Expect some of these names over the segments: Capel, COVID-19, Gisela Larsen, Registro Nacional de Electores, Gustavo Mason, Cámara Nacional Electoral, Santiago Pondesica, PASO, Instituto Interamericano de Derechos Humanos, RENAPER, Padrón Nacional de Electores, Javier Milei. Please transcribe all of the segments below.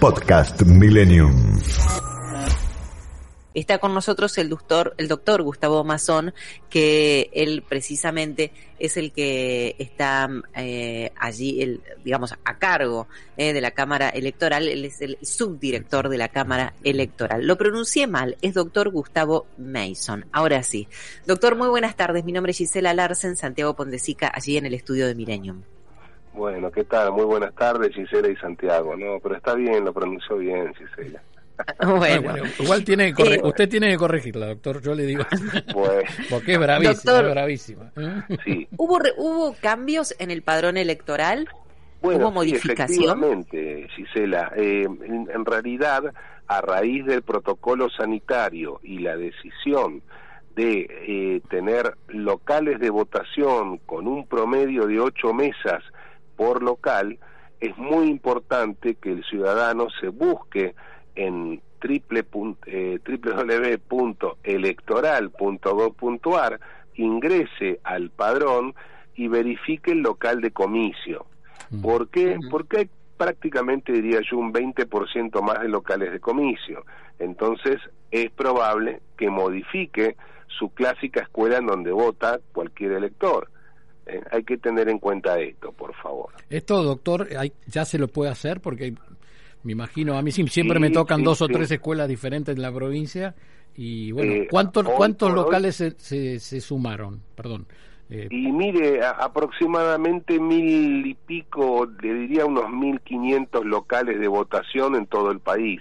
Podcast Millennium. Está con nosotros el doctor Gustavo Mason, que él precisamente es el que está allí, digamos, a cargo de la Cámara Electoral. Él es el subdirector de la Cámara Electoral. Lo pronuncié mal, es doctor Gustavo Mason. Ahora sí. Doctor, muy buenas tardes. Mi nombre es Gisela Larsen, Santiago Pondesica, allí en el estudio de Millennium. Bueno, ¿qué tal? Muy buenas tardes, Gisela y Santiago. No, pero está bien, lo pronunció bien, Gisela. Bueno, igual tiene que usted tiene que corregirla, doctor, yo le digo. Bueno. Porque es bravísima, doctor, es bravísima. Sí. ¿Hubo cambios en el padrón electoral? Bueno, ¿hubo modificación? Efectivamente, Gisela. En realidad, a raíz del protocolo sanitario y la decisión de tener locales de votación con un promedio de 8 mesas por local, es muy importante que el ciudadano se busque en www.electoral.gov.ar, ingrese al padrón y verifique el local de comicio. ¿Por qué? Porque hay prácticamente, diría yo, un 20% más de locales de comicio. Entonces es probable que modifique su clásica escuela en donde vota cualquier elector. Hay que tener en cuenta esto, por favor. Esto, doctor, ya se lo puede hacer porque hay... Me imagino, a mí siempre me tocan dos o tres escuelas diferentes en la provincia. Y bueno, ¿cuántos locales se sumaron? Perdón. Y mire, aproximadamente 1,000 y pico, le diría unos 1.500 locales de votación en todo el país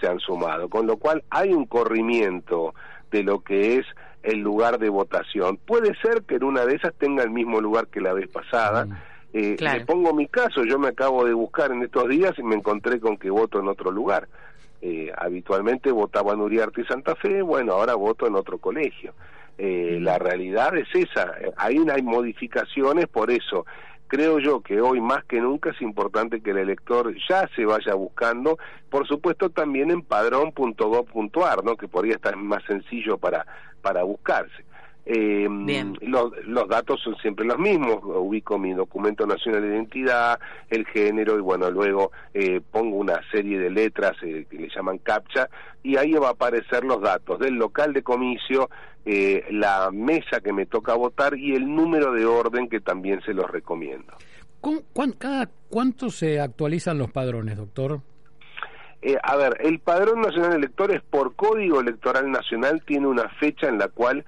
se han sumado. Con lo cual hay un corrimiento de lo que es el lugar de votación. Puede ser que en una de esas tenga el mismo lugar que la vez pasada. Claro. Le pongo mi caso, yo me acabo de buscar en estos días y me encontré con que voto en otro lugar. Habitualmente votaba en Uriarte y Santa Fe, bueno, ahora voto en otro colegio. La realidad es esa, ahí hay modificaciones, por eso creo yo que hoy más que nunca es importante que el elector ya se vaya buscando, por supuesto también en padrón.gov.ar, ¿no? Que podría estar más sencillo para buscarse. Los datos son siempre los mismos, ubico mi documento nacional de identidad, el género y bueno, luego pongo una serie de letras que le llaman captcha y ahí va a aparecer los datos del local de comicio, la mesa que me toca votar y el número de orden que también se los recomiendo. ¿Cuánto se actualizan los padrones, doctor? A ver, el Padrón Nacional de Electores por Código Electoral Nacional tiene una fecha en la cual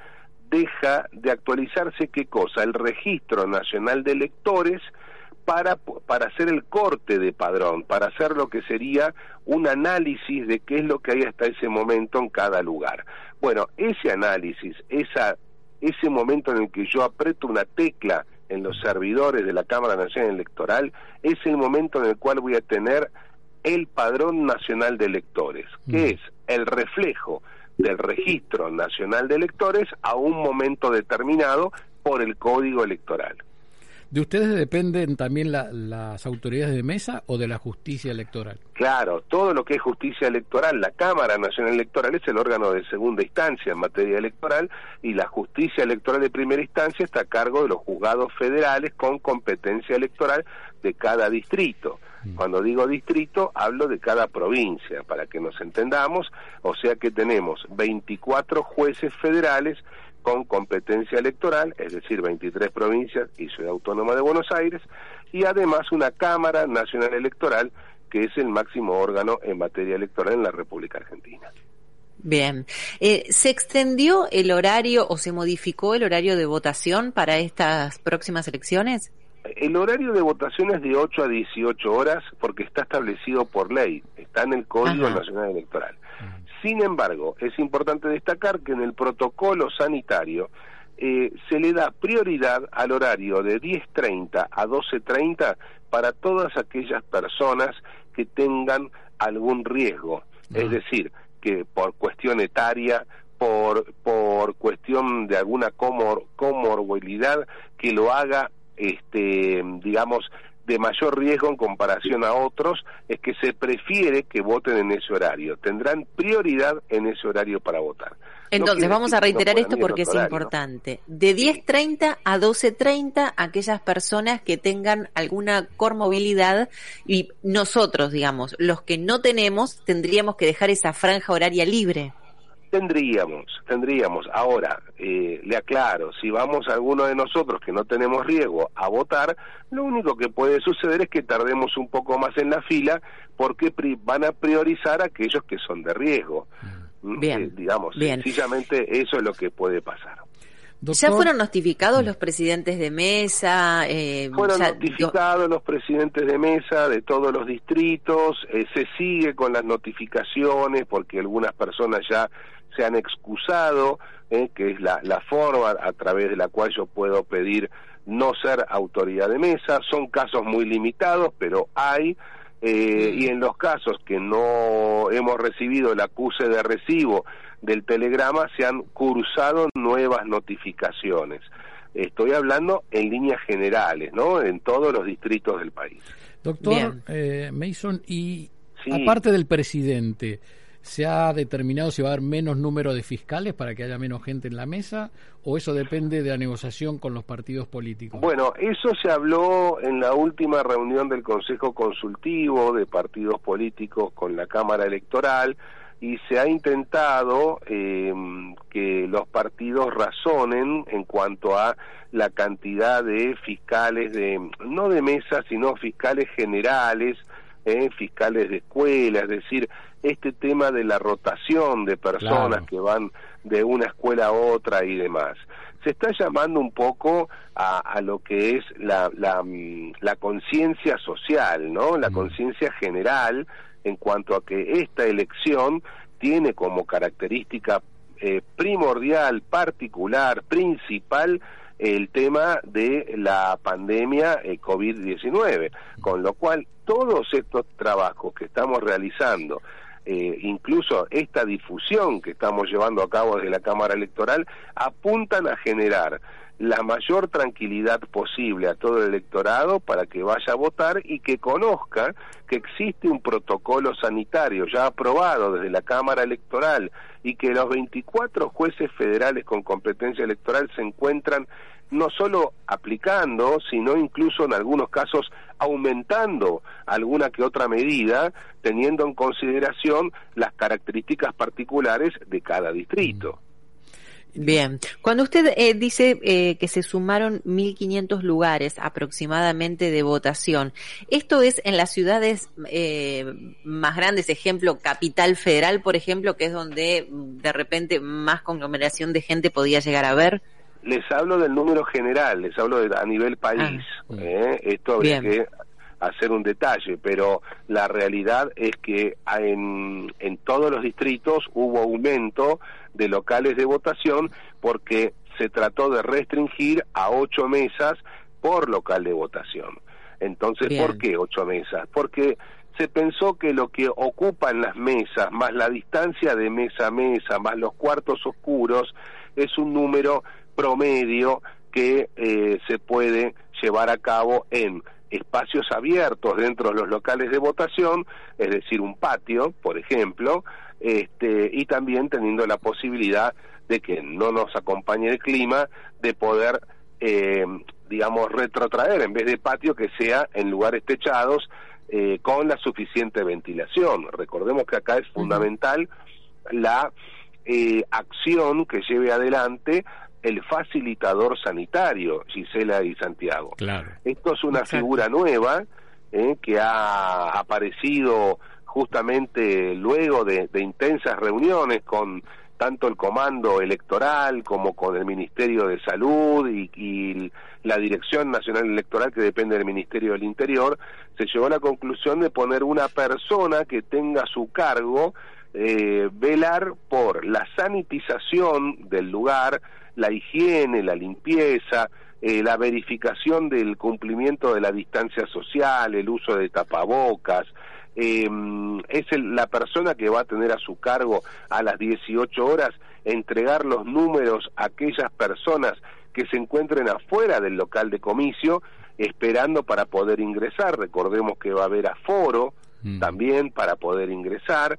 deja de actualizarse, ¿qué cosa? El Registro Nacional de Electores para hacer el corte de padrón, para hacer lo que sería un análisis de qué es lo que hay hasta ese momento en cada lugar. Bueno, ese análisis, ese momento en el que yo aprieto una tecla en los servidores de la Cámara Nacional Electoral, es el momento en el cual voy a tener el Padrón Nacional de Electores, que es el reflejo del Registro Nacional de Electores a un momento determinado por el Código Electoral. ¿De ustedes dependen también las autoridades de mesa o de la justicia electoral? Claro, todo lo que es justicia electoral, la Cámara Nacional Electoral es el órgano de segunda instancia en materia electoral y la justicia electoral de primera instancia está a cargo de los juzgados federales con competencia electoral de cada distrito. Cuando digo distrito, hablo de cada provincia, para que nos entendamos, o sea que tenemos 24 jueces federales con competencia electoral, es decir, 23 provincias y Ciudad Autónoma de Buenos Aires, y además una Cámara Nacional Electoral, que es el máximo órgano en materia electoral en la República Argentina. Bien. ¿Se extendió el horario o se modificó el horario de votación para estas próximas elecciones? El horario de votación es de 8 a 18 horas porque está establecido por ley, está en el Código Nacional Electoral. Sin embargo, es importante destacar que en el protocolo sanitario se le da prioridad al horario de 10:30 a 12:30 para todas aquellas personas que tengan algún riesgo, es decir, que por cuestión etaria, por cuestión de alguna comorbilidad, que lo haga, digamos, de mayor riesgo en comparación a otros, es que se prefiere que voten en ese horario, tendrán prioridad en ese horario para votar. Entonces, vamos a reiterar esto porque es importante. De 10:30 a 12:30, aquellas personas que tengan alguna comorbilidad, y nosotros, digamos, los que no tenemos, tendríamos que dejar esa franja horaria libre. Tendríamos. Ahora, le aclaro, si vamos a alguno de nosotros que no tenemos riesgo a votar, lo único que puede suceder es que tardemos un poco más en la fila porque van a priorizar a aquellos que son de riesgo. Bien, digamos, bien. Sencillamente eso es lo que puede pasar. Doctor, ¿ya fueron notificados los presidentes de mesa? Fueron notificados los presidentes de mesa de todos los distritos, se sigue con las notificaciones porque algunas personas ya se han excusado, que es la forma a través de la cual yo puedo pedir no ser autoridad de mesa. Son casos muy limitados, pero hay... y en los casos que no hemos recibido el acuse de recibo del telegrama, se han cursado nuevas notificaciones. Estoy hablando en líneas generales, ¿no? En todos los distritos del país. Doctor Mason, y sí, aparte del presidente, ¿se ha determinado si va a haber menos número de fiscales para que haya menos gente en la mesa? ¿O eso depende de la negociación con los partidos políticos? Bueno, eso se habló en la última reunión del Consejo Consultivo de Partidos Políticos con la Cámara Electoral, y se ha intentado que los partidos razonen en cuanto a la cantidad de fiscales, no de mesa, sino fiscales generales, fiscales de escuela, es decir, este tema de la rotación de personas, claro, que van de una escuela a otra y demás. Se está llamando un poco a lo que es la conciencia social, ¿no? La conciencia general en cuanto a que esta elección tiene como característica primordial, particular, principal, el tema de la pandemia COVID-19, con lo cual todos estos trabajos que estamos realizando, incluso esta difusión que estamos llevando a cabo desde la Cámara Electoral, apuntan a generar la mayor tranquilidad posible a todo el electorado para que vaya a votar y que conozca que existe un protocolo sanitario ya aprobado desde la Cámara Electoral y que los 24 jueces federales con competencia electoral se encuentran no solo aplicando, sino incluso en algunos casos aumentando alguna que otra medida, teniendo en consideración las características particulares de cada distrito. Bien. Cuando usted dice que se sumaron 1.500 lugares aproximadamente de votación, ¿esto es en las ciudades más grandes? Ejemplo, Capital Federal, por ejemplo, que es donde de repente más conglomeración de gente podía llegar a ver. Les hablo del número general, les hablo a nivel país. Esto habría que hacer un detalle, pero la realidad es que en todos los distritos hubo aumento de locales de votación porque se trató de restringir a 8 mesas por local de votación. Entonces, ¿por qué 8 mesas? Porque se pensó que lo que ocupan las mesas, más la distancia de mesa a mesa, más los cuartos oscuros, es un número promedio que se puede llevar a cabo en espacios abiertos dentro de los locales de votación, es decir, un patio, por ejemplo, y también teniendo la posibilidad de que no nos acompañe el clima, de poder, digamos, retrotraer, en vez de patio, que sea en lugares techados, con la suficiente ventilación. Recordemos que acá es fundamental la acción que lleve adelante el facilitador sanitario, Gisela y Santiago. Claro. Esto es una figura nueva que ha aparecido justamente luego de intensas reuniones con tanto el Comando Electoral como con el Ministerio de Salud y la Dirección Nacional Electoral, que depende del Ministerio del Interior. Se llegó a la conclusión de poner una persona que tenga a su cargo velar por la sanitización del lugar, la higiene, la limpieza, la verificación del cumplimiento de la distancia social, el uso de tapabocas, es la persona que va a tener a su cargo a las 18 horas entregar los números a aquellas personas que se encuentren afuera del local de comicio esperando para poder ingresar. Recordemos que va a haber aforo también para poder ingresar.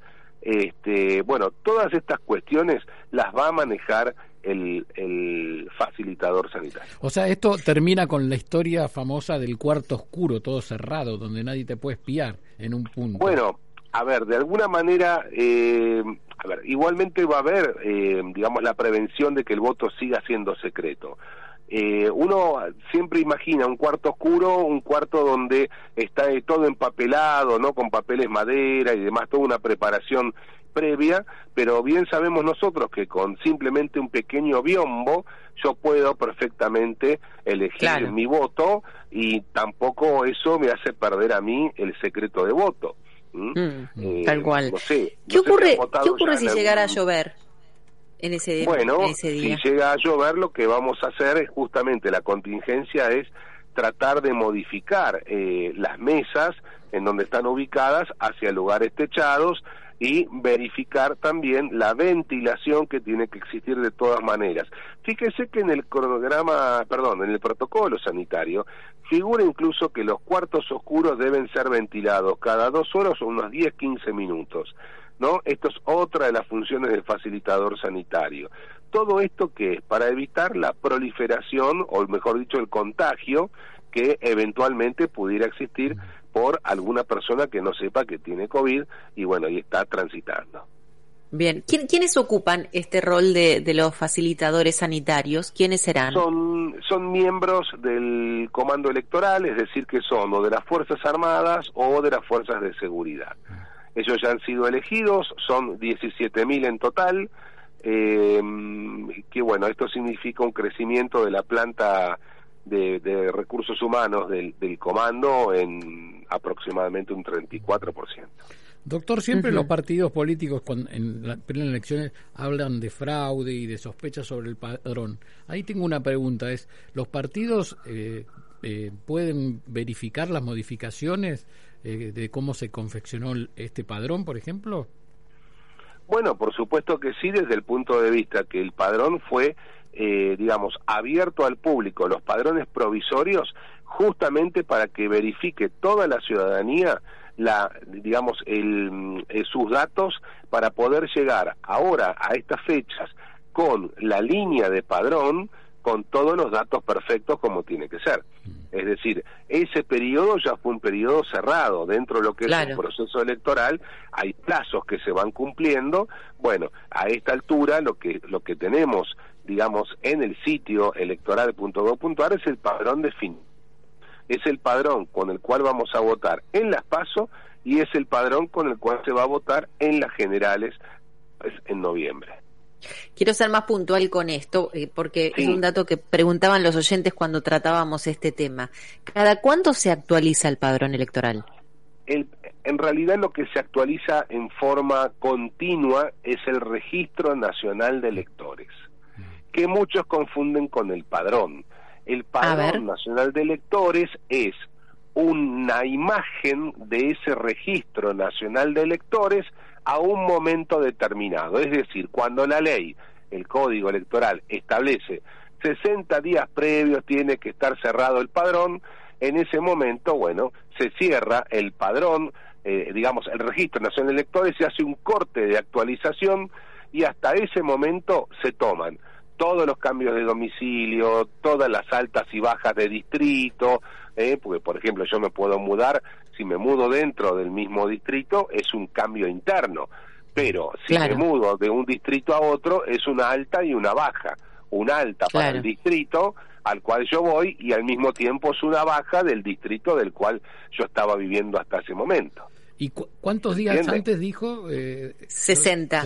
Bueno, todas estas cuestiones las va a manejar el facilitador sanitario. O sea, esto termina con la historia famosa del cuarto oscuro, todo cerrado, donde nadie te puede espiar en un punto. Bueno, a ver, de alguna manera, a ver, igualmente va a haber, digamos, la prevención de que el voto siga siendo secreto. Uno siempre imagina un cuarto oscuro, un cuarto donde está todo empapelado, ¿no? Con papeles madera y demás, toda una preparación previa, pero bien sabemos nosotros que con simplemente un pequeño biombo yo puedo perfectamente elegir mi voto, y tampoco eso me hace perder a mí el secreto de voto. Tal cual. ¿Qué ocurre si llegara a llover? En ese día. Si llega a llover, lo que vamos a hacer es justamente, la contingencia es tratar de modificar las mesas en donde están ubicadas hacia lugares techados, y verificar también la ventilación que tiene que existir de todas maneras. Fíjese que en el protocolo sanitario figura incluso que los cuartos oscuros deben ser ventilados cada 2 horas o unos 10-15 minutos. ¿No? Esto es otra de las funciones del facilitador sanitario. Todo esto que es para evitar la proliferación, o mejor dicho, el contagio que eventualmente pudiera existir por alguna persona que no sepa que tiene COVID y bueno, y está transitando. Bien, ¿quiénes ocupan este rol de los facilitadores sanitarios? ¿Quiénes serán? Son miembros del comando electoral, es decir, que son o de las Fuerzas Armadas o de las Fuerzas de Seguridad. Ellos ya han sido elegidos, son 17.000 en total, que bueno, esto significa un crecimiento de la planta de recursos humanos del comando en aproximadamente un 34%. Doctor, siempre los partidos políticos en las elecciones hablan de fraude y de sospechas sobre el padrón. Ahí tengo una pregunta, es, ¿los partidos pueden verificar las modificaciones de cómo se confeccionó este padrón, por ejemplo? Bueno, por supuesto que sí, desde el punto de vista que el padrón fue, digamos, abierto al público, los padrones provisorios, justamente para que verifique toda la ciudadanía, digamos, sus datos, para poder llegar ahora a estas fechas con la línea de padrón, con todos los datos perfectos como tiene que ser. Es decir, ese periodo ya fue un periodo cerrado, dentro de lo que es un proceso electoral, hay plazos que se van cumpliendo. Bueno, a esta altura lo que tenemos, digamos, en el sitio electoral.gov.ar es el padrón de fin. Es el padrón con el cual vamos a votar en las PASO y es el padrón con el cual se va a votar en las generales, pues, en noviembre. Quiero ser más puntual con esto, porque es un dato que preguntaban los oyentes cuando tratábamos este tema. ¿Cada cuánto se actualiza el padrón electoral? En realidad lo que se actualiza en forma continua es el Registro Nacional de Electores, que muchos confunden con el padrón. El Padrón Nacional de Electores es una imagen de ese Registro Nacional de Electores a un momento determinado, es decir, cuando la ley, el Código Electoral, establece 60 días previos tiene que estar cerrado el padrón, en ese momento, bueno, se cierra el padrón, digamos, el Registro Nacional de Electores, se hace un corte de actualización y hasta ese momento se toman todos los cambios de domicilio, todas las altas y bajas de distrito, porque por ejemplo yo me puedo mudar, si me mudo dentro del mismo distrito es un cambio interno, pero si me mudo de un distrito a otro es una alta y una baja, una alta para el distrito al cual yo voy y al mismo tiempo es una baja del distrito del cual yo estaba viviendo hasta ese momento. ¿Y cuántos días antes dijo? 60.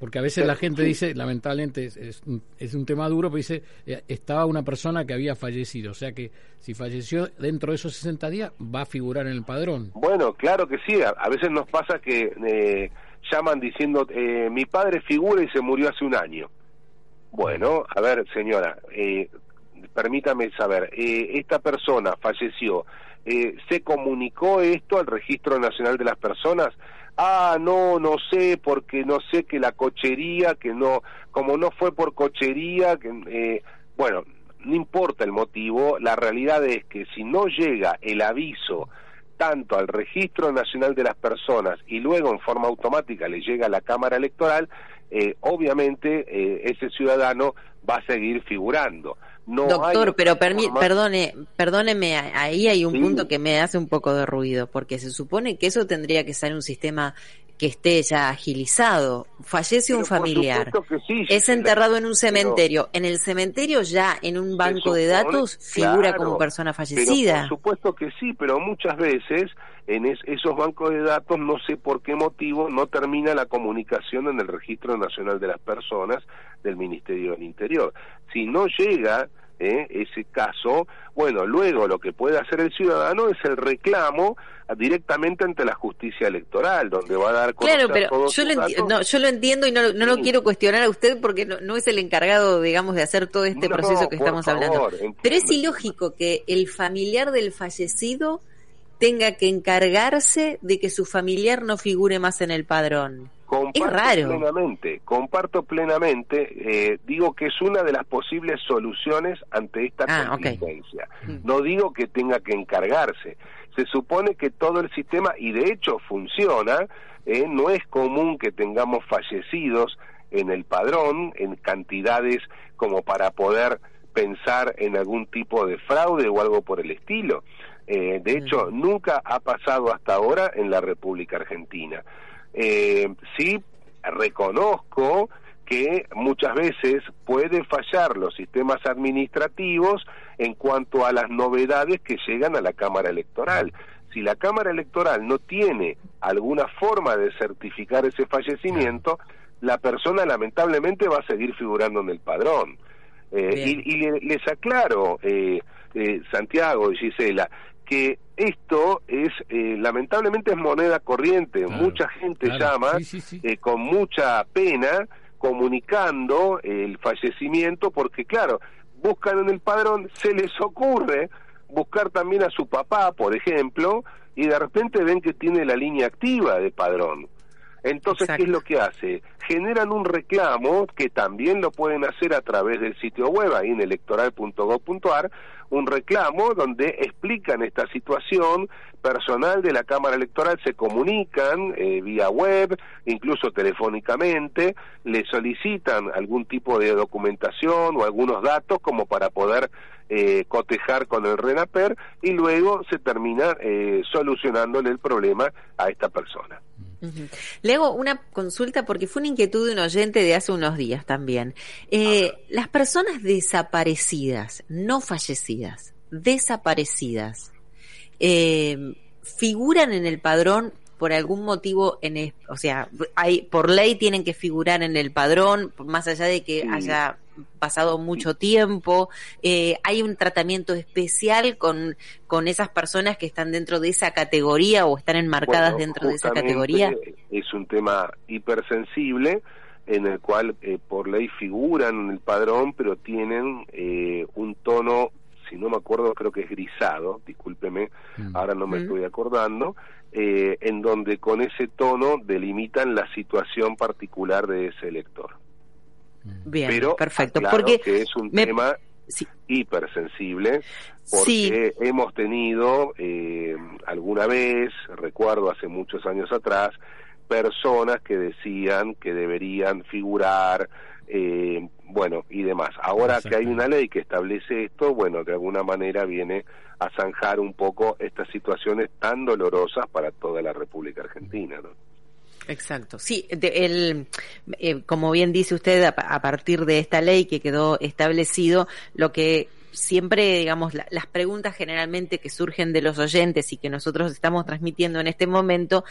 Porque a veces la gente dice, lamentablemente, es un tema duro, pero dice, estaba una persona que había fallecido. O sea que si falleció dentro de esos 60 días, va a figurar en el padrón. Bueno, claro que sí. A veces nos pasa que llaman diciendo, mi padre figura y se murió hace un año. Bueno, a ver, señora, permítame saber, esta persona falleció ¿Se comunicó esto al Registro Nacional de las Personas? Ah, no sé, porque no sé que la cochería, que no, como no fue por cochería, que, bueno, no importa el motivo, la realidad es que si no llega el aviso tanto al Registro Nacional de las Personas y luego en forma automática le llega a la Cámara Electoral, obviamente ese ciudadano va a seguir figurando. No, doctor, pero perdóneme, ahí hay un punto que me hace un poco de ruido, porque se supone que eso tendría que estar en un sistema que esté ya agilizado. Fallece un familiar, sí, es enterrado en un cementerio, en el cementerio ya en un banco de datos figura como persona fallecida. Por supuesto que sí, pero muchas veces en esos bancos de datos, no sé por qué motivo, no termina la comunicación en el Registro Nacional de las Personas del Ministerio del Interior. Si no llega ese caso, bueno, luego lo que puede hacer el ciudadano es el reclamo directamente ante la justicia electoral, donde va a dar conocer todos sus datos. Claro, pero yo lo entiendo y no lo quiero cuestionar a usted porque no es el encargado, digamos, de hacer todo este proceso que estamos hablando. Entiendo. Pero es ilógico que el familiar del fallecido tenga que encargarse de que su familiar no figure más en el padrón. Es raro. Comparto plenamente, digo que es una de las posibles soluciones ante esta contingencia. Okay. No digo que tenga que encargarse. Se supone que todo el sistema, y de hecho funciona, no es común que tengamos fallecidos en el padrón, en cantidades como para poder pensar en algún tipo de fraude o algo por el estilo. De hecho, nunca ha pasado hasta ahora en la República Argentina. Sí, reconozco que muchas veces pueden fallar los sistemas administrativos en cuanto a las novedades que llegan a la Cámara Electoral. Si la Cámara Electoral no tiene alguna forma de certificar ese fallecimiento, la persona lamentablemente va a seguir figurando en el padrón. Les aclaro, Santiago y Gisela, que esto es, lamentablemente es moneda corriente, mucha gente llama con mucha pena comunicando el fallecimiento porque claro, buscan en el padrón, se les ocurre buscar también a su papá, por ejemplo, y de repente ven que tiene la línea activa de padrón. Entonces, ¿qué es lo que hace? Generan un reclamo que también lo pueden hacer a través del sitio web, ahí en electoral.gov.ar, un reclamo donde explican esta situación, personal de la Cámara Electoral se comunican vía web, incluso telefónicamente, le solicitan algún tipo de documentación o algunos datos como para poder cotejar con el RENAPER y luego se termina solucionándole el problema a esta persona. Le hago una consulta porque fue una inquietud de un oyente de hace unos días también. Las personas desaparecidas, no fallecidas, desaparecidas, ¿figuran en el padrón por algún motivo? O sea, por ley tienen que figurar en el padrón, más allá de que haya pasado mucho tiempo. ¿Hay un tratamiento especial con esas personas que están dentro de esa categoría o están enmarcadas dentro de esa categoría? Es un tema hipersensible en el cual por ley figuran en el padrón, pero tienen un tono, si no me acuerdo, creo que es grisado, discúlpeme, ahora no me estoy acordando, en donde con ese tono delimitan la situación particular de ese elector. Bien, pero perfecto, claro, porque que es un tema hipersensible, porque hemos tenido alguna vez, recuerdo hace muchos años atrás, personas que decían que deberían figurar, bueno, y demás. Ahora que hay una ley que establece esto, bueno, de alguna manera viene a zanjar un poco estas situaciones tan dolorosas para toda la República Argentina, ¿no? Exacto, sí, como bien dice usted, a partir de esta ley que quedó establecido, lo que siempre, digamos, las preguntas generalmente que surgen de los oyentes y que nosotros estamos transmitiendo en este momento,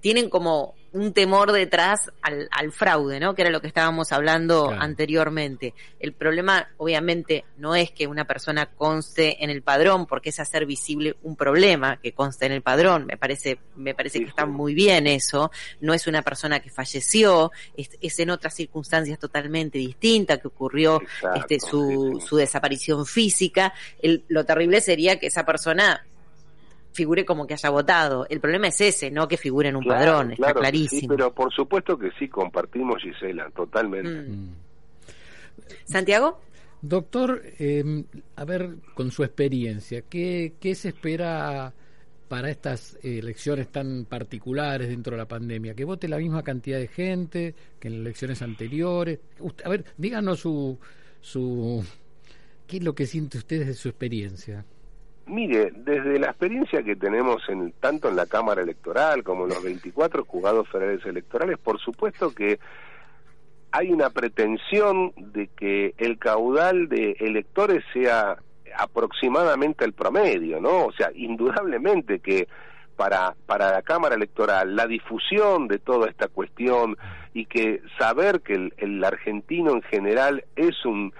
tienen como un temor detrás al fraude, ¿no? Que era lo que estábamos hablando anteriormente. El problema, obviamente, no es que una persona conste en el padrón, porque es hacer visible un problema que conste en el padrón. Me parece que está muy bien eso. No es una persona que falleció, es en otras circunstancias totalmente distintas que ocurrió su desaparición física. Lo terrible sería que esa persona figure como que haya votado. El problema es ese, no que figure en un padrón, está clarísimo. Sí, pero por supuesto que sí, compartimos, Gisela, totalmente. ¿Santiago? Doctor, a ver, con su experiencia, ¿qué se espera para estas elecciones tan particulares dentro de la pandemia? ¿Que vote la misma cantidad de gente que en las elecciones anteriores? A ver, díganos ¿qué es lo que siente usted desde su experiencia? Mire, desde la experiencia que tenemos tanto en la Cámara Electoral como en los 24 juzgados federales electorales, por supuesto que hay una pretensión de que el caudal de electores sea aproximadamente el promedio, ¿no? O sea, indudablemente que para la Cámara Electoral la difusión de toda esta cuestión y que saber que el argentino en general es un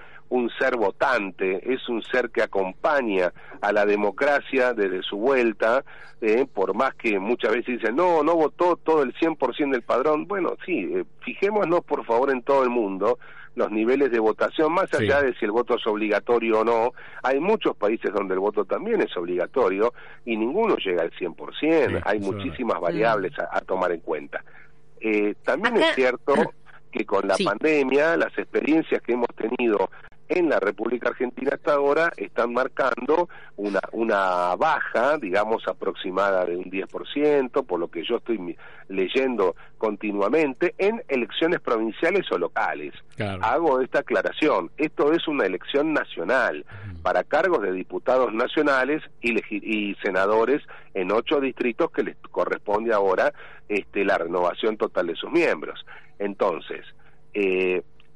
ser votante, es un ser que acompaña a la democracia desde su vuelta, por más que muchas veces dicen, no votó todo el 100% del padrón. Bueno, sí, fijémonos por favor en todo el mundo los niveles de votación, más allá de si el voto es obligatorio o no. Hay muchos países donde el voto también es obligatorio y ninguno llega al 100%, hay muchísimas variables a tomar en cuenta. También es cierto que con la pandemia, las experiencias que hemos tenido en la República Argentina hasta ahora están marcando una baja, digamos, aproximada de un 10%, por lo que yo estoy leyendo continuamente, en elecciones provinciales o locales. Claro. Hago esta aclaración. Esto es una elección nacional para cargos de diputados nacionales y senadores en 8 distritos que les corresponde ahora la renovación total de sus miembros. Entonces,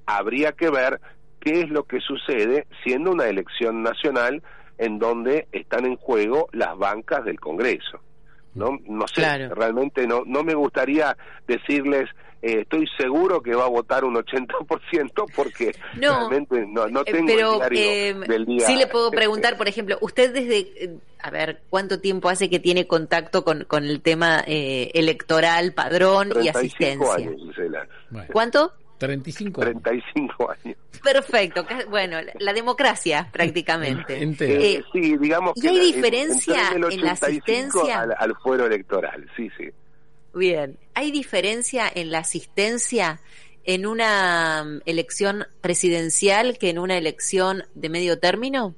habría que ver qué es lo que sucede siendo una elección nacional en donde están en juego las bancas del Congreso. No sé, realmente no me gustaría decirles estoy seguro que va a votar un 80% porque realmente no tengo pero, el diario del día. Sí le puedo preguntar, por ejemplo, usted ¿cuánto tiempo hace que tiene contacto con el tema electoral, padrón y asistencia? 35 años, Gisela. Bueno. ¿Cuánto? 35 años. 35 años. Perfecto. Bueno, la democracia prácticamente. Sí, digamos que... ¿Y hay diferencia en la asistencia? Al fuero electoral, sí. Bien. ¿Hay diferencia en la asistencia en una elección presidencial que en una elección de medio término?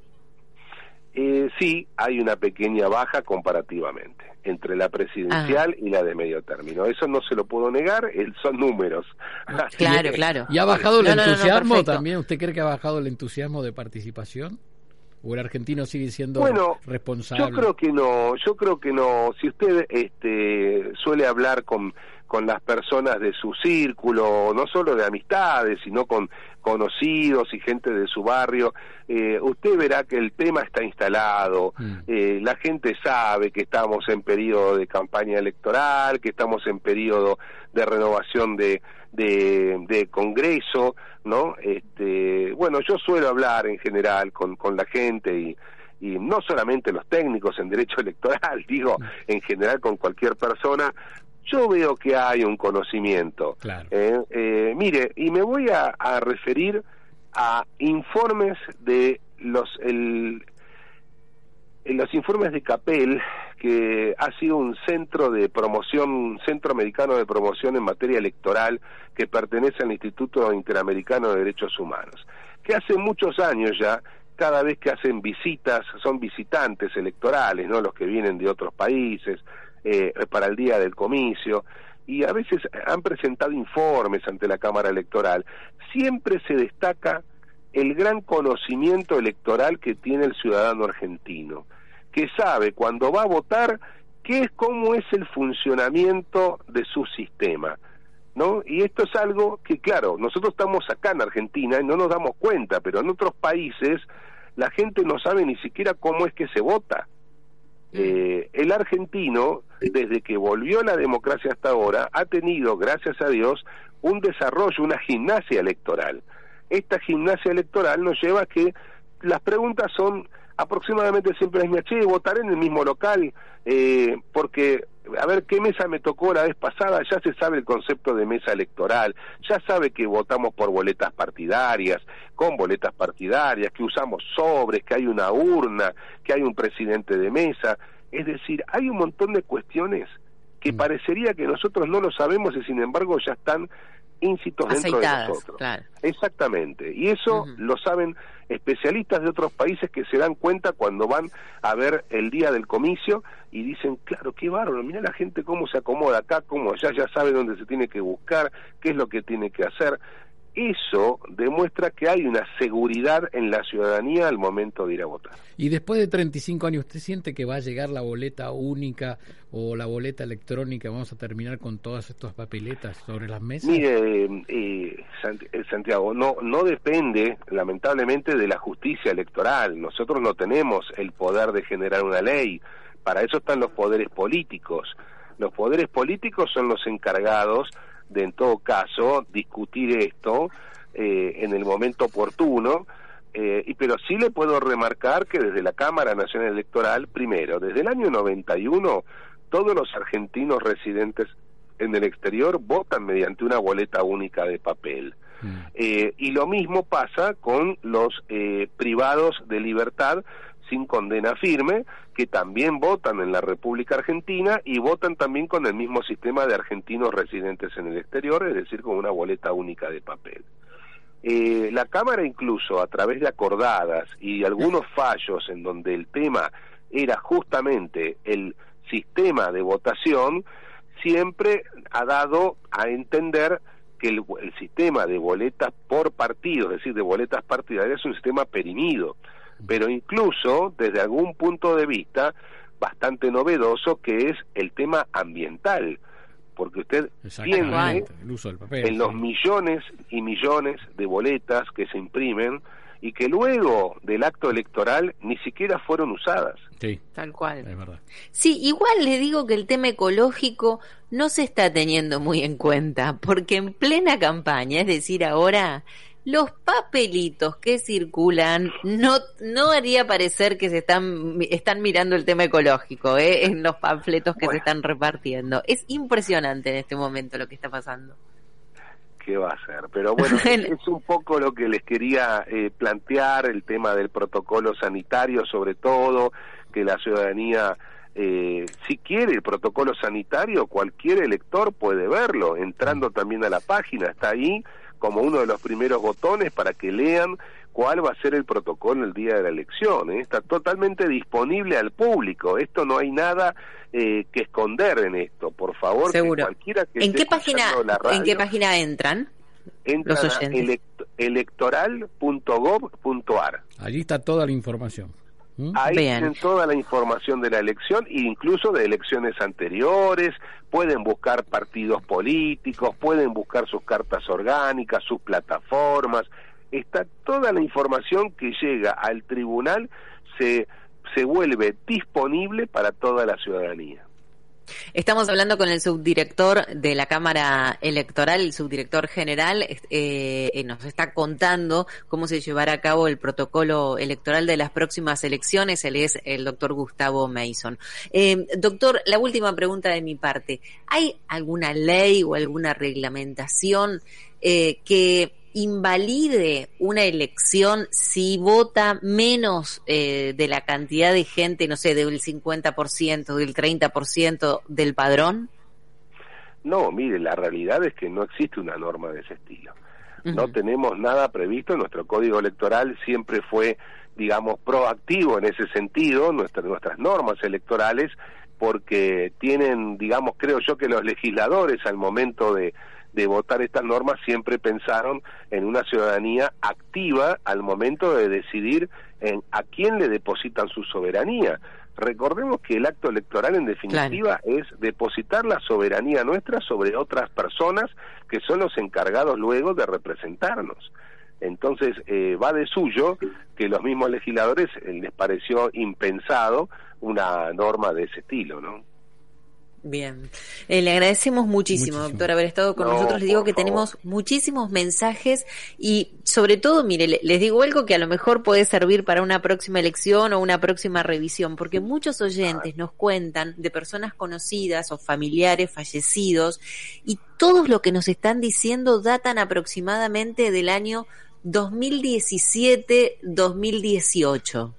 Sí, hay una pequeña baja comparativamente entre la presidencial y la de medio término. Eso no se lo puedo negar, son números. Claro. ¿Y ha bajado el entusiasmo también? ¿Usted cree que ha bajado el entusiasmo de participación? ¿O el argentino sigue siendo responsable? Yo creo que no. Si usted suele hablar con las personas de su círculo, no solo de amistades, sino con conocidos y gente de su barrio, usted verá que el tema está instalado, la gente sabe que estamos en periodo de campaña electoral, que estamos en periodo de renovación de Congreso, ¿no? Bueno, yo suelo hablar en general con la gente y no solamente los técnicos en derecho electoral, digo, en general con cualquier persona. Yo veo que hay un conocimiento. Claro. Mire, y me voy a referir a informes de los informes de Capel, que ha sido un centro americano de promoción en materia electoral que pertenece al Instituto Interamericano de Derechos Humanos, que hace muchos años ya, cada vez que hacen visitas, son visitantes electorales, ¿no? Los que vienen de otros países, para el día del comicio, y a veces han presentado informes ante la Cámara Electoral. Siempre se destaca el gran conocimiento electoral que tiene el ciudadano argentino, que sabe cuando va a votar cómo es el funcionamiento de su sistema, ¿no? Y esto es algo que, claro, nosotros estamos acá en Argentina y no nos damos cuenta, pero en otros países la gente no sabe ni siquiera cómo es que se vota. El argentino, desde que volvió la democracia hasta ahora, ha tenido, gracias a Dios, un desarrollo, una gimnasia electoral. Esta gimnasia electoral nos lleva a que las preguntas son aproximadamente siempre las mismas. Che, votaré en el mismo local, porque a ver qué mesa me tocó la vez pasada. Ya se sabe el concepto de mesa electoral, ya sabe que votamos por boletas partidarias, con boletas partidarias, que usamos sobres, que hay una urna, que hay un presidente de mesa. Es decir, hay un montón de cuestiones que parecería que nosotros no lo sabemos y sin embargo ya están íncitos dentro de nosotros. Claro. Exactamente. Y eso lo saben especialistas de otros países que se dan cuenta cuando van a ver el día del comicio y dicen, claro, qué bárbaro, mirá la gente cómo se acomoda acá, cómo allá, ya sabe dónde se tiene que buscar, qué es lo que tiene que hacer. Eso demuestra que hay una seguridad en la ciudadanía al momento de ir a votar. Y después de 35 años, ¿usted siente que va a llegar la boleta única o la boleta electrónica? ¿Vamos a terminar con todas estas papeletas sobre las mesas? Mire, Santiago, no depende, lamentablemente, de la justicia electoral. Nosotros no tenemos el poder de generar una ley. Para eso están los poderes políticos. Los poderes políticos son los encargados de, en todo caso, discutir esto en el momento oportuno, pero sí le puedo remarcar que desde la Cámara Nacional Electoral, primero, desde el año 91, todos los argentinos residentes en el exterior votan mediante una boleta única de papel. Y lo mismo pasa con los privados de libertad sin condena firme, que también votan en la República Argentina y votan también con el mismo sistema de argentinos residentes en el exterior, es decir, con una boleta única de papel. La Cámara, incluso a través de acordadas y algunos fallos en donde el tema era justamente el sistema de votación, siempre ha dado a entender que el sistema de boletas por partido, es decir, de boletas partidarias, es un sistema perimido, pero incluso desde algún punto de vista bastante novedoso, que es el tema ambiental, porque usted tiene el uso del papel, en los millones y millones de boletas que se imprimen y que luego del acto electoral ni siquiera fueron usadas. Sí, tal cual. Es verdad. Sí, igual le digo que el tema ecológico no se está teniendo muy en cuenta, porque en plena campaña, es decir, ahora, los papelitos que circulan no haría parecer que se están mirando el tema ecológico, en los panfletos que se están repartiendo. Es impresionante en este momento lo que está pasando. ¿Qué va a ser? Pero bueno, es un poco lo que les quería plantear, el tema del protocolo sanitario, sobre todo, que la ciudadanía, si quiere el protocolo sanitario, cualquier elector puede verlo, entrando también a la página, está ahí, como uno de los primeros botones para que lean cuál va a ser el protocolo el día de la elección. Está totalmente disponible al público. Esto no hay nada que esconder en esto. Por favor, que cualquiera que esté escuchando la radio. ¿En qué página entran? Entran los oyentes. Electoral.gov.ar. Allí está toda la información. Ahí tienen toda la información de la elección e incluso de elecciones anteriores. Pueden buscar partidos políticos, pueden buscar sus cartas orgánicas, sus plataformas. Está toda la información que llega al tribunal, se vuelve disponible para toda la ciudadanía. Estamos hablando con el subdirector de la Cámara Electoral, el subdirector general, nos está contando cómo se llevará a cabo el protocolo electoral de las próximas elecciones. Él es el doctor Gustavo Mason. Doctor, la última pregunta de mi parte. ¿Hay alguna ley o alguna reglamentación que invalide una elección si vota menos de la cantidad de gente, no sé, del 50%, del 30% del padrón? No, mire, la realidad es que no existe una norma de ese estilo. No tenemos nada previsto. Nuestro código electoral siempre fue, digamos, proactivo en ese sentido, nuestras normas electorales, porque tienen, digamos, creo yo que los legisladores al momento de votar estas normas siempre pensaron en una ciudadanía activa al momento de decidir a quién le depositan su soberanía. Recordemos que el acto electoral, en definitiva, es depositar la soberanía nuestra sobre otras personas que son los encargados luego de representarnos. Entonces va de suyo que los mismos legisladores les pareció impensado una norma de ese estilo, ¿no? Bien, le agradecemos muchísimo, doctor, haber estado con nosotros. Les digo que tenemos muchísimos mensajes y sobre todo, mire, les digo algo que a lo mejor puede servir para una próxima elección o una próxima revisión, porque muchos oyentes nos cuentan de personas conocidas o familiares fallecidos y todos lo que nos están diciendo datan aproximadamente del año 2017-2018.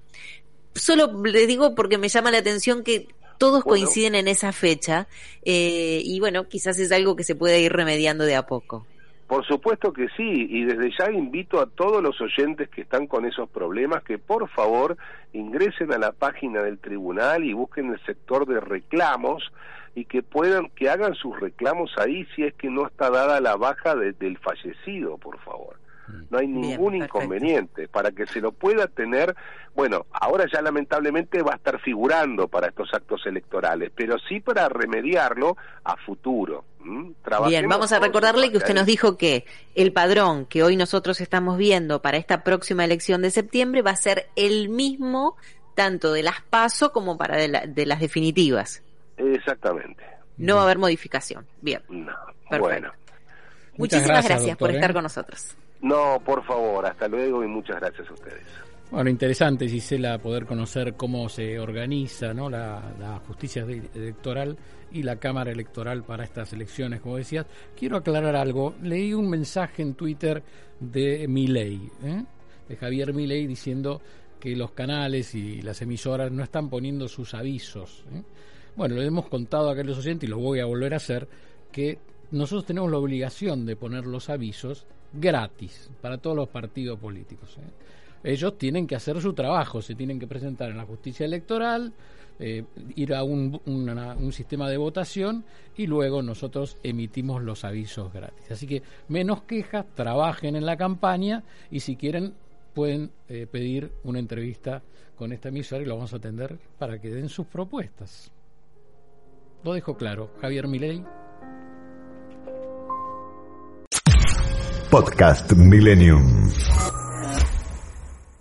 Solo le digo porque me llama la atención que todos coinciden en esa fecha, y bueno, quizás es algo que se puede ir remediando de a poco. Por supuesto que sí, y desde ya invito a todos los oyentes que están con esos problemas que por favor ingresen a la página del tribunal y busquen el sector de reclamos y que puedan, que hagan sus reclamos ahí si es que no está dada la baja del fallecido, por favor. No hay ningún inconveniente para que se lo pueda tener. Bueno, ahora ya lamentablemente va a estar figurando para estos actos electorales, pero sí para remediarlo a futuro. Bien, vamos a recordarle que usted nos dijo que el padrón que hoy nosotros estamos viendo para esta próxima elección de septiembre va a ser el mismo tanto de las PASO como para de las definitivas. Exactamente. No va a haber modificación. Bien. No. Perfecto. Bueno. Muchísimas gracias doctor, por estar con nosotros. No, por favor, hasta luego y muchas gracias a ustedes. Bueno, interesante, Gisela, poder conocer cómo se organiza, ¿no?, la justicia electoral y la Cámara Electoral para estas elecciones, como decías. Quiero aclarar algo. Leí un mensaje en Twitter de Milei, de Javier Milei, diciendo que los canales y las emisoras no están poniendo sus avisos. Bueno, le hemos contado a aquellos oyentes, y lo voy a volver a hacer, que nosotros tenemos la obligación de poner los avisos gratis para todos los partidos políticos. Ellos tienen que hacer su trabajo, se tienen que presentar en la justicia electoral, ir a un sistema de votación y luego nosotros emitimos los avisos gratis. Así que menos quejas, trabajen en la campaña y si quieren pueden pedir una entrevista con esta emisora y lo vamos a atender para que den sus propuestas. Lo dejo claro. Javier Milei. Podcast Millennium.